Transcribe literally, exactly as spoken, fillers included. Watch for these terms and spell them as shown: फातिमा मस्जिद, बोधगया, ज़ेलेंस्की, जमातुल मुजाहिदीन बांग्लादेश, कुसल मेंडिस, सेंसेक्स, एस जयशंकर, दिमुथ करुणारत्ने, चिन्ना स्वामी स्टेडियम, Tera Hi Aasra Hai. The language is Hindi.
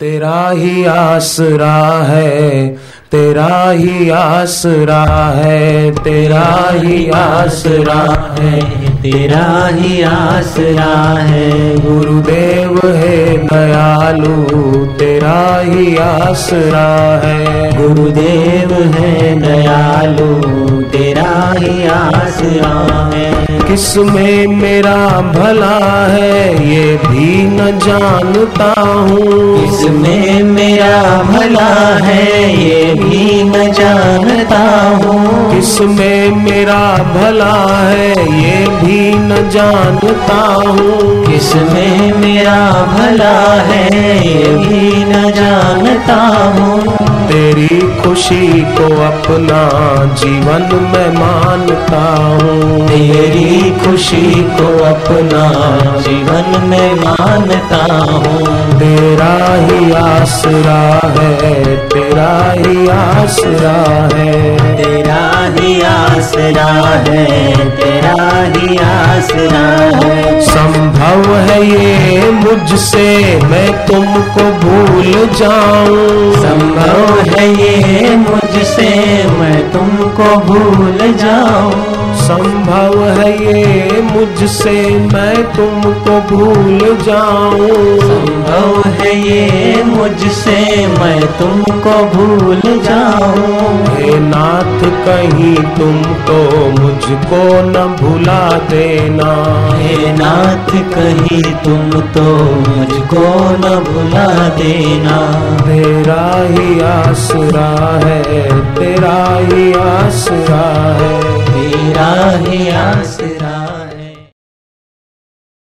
तेरा ही आसरा है, तेरा ही आसरा है, तेरा ही आसरा है, तेरा ही आसरा है, गुरुदेव है दयालु, तेरा ही आसरा है, गुरुदेव है दयालु, तेरा ही आसरा है। किसमें मेरा भला है ये भी न जानता हूँ, किसमें मेरा भला है ये भी न जानता हूँ, किसमें मेरा भला है ये भी न जानता हूँ, किसमें मेरा भला है ये भी न जानता हूँ। तेरी खुशी को अपना जीवन मैं मानता हूँ, तेरी खुशी को अपना जीवन में मानता हूँ। तेरा ही आसरा है, तेरा ही आसरा है, तेरा ही आसरा है, तेरा ही आसरा है। संभव है ये मुझसे मैं तुमको भूल जाऊं, संभव है ये मुझसे मैं तुमको भूल जाऊं, संभव है ये मुझसे मैं तुमको भूल जाऊं, संभव है ये मुझसे मैं तुमको भूल जाऊं। हे नाथ कहीं तुमको मुझको न भुला देना, हे नाथ कहीं तुम तो मुझको न भुला देना। तेरा ही आसरा है, तेरा ही आसरा है, तेरा ही आसरा है।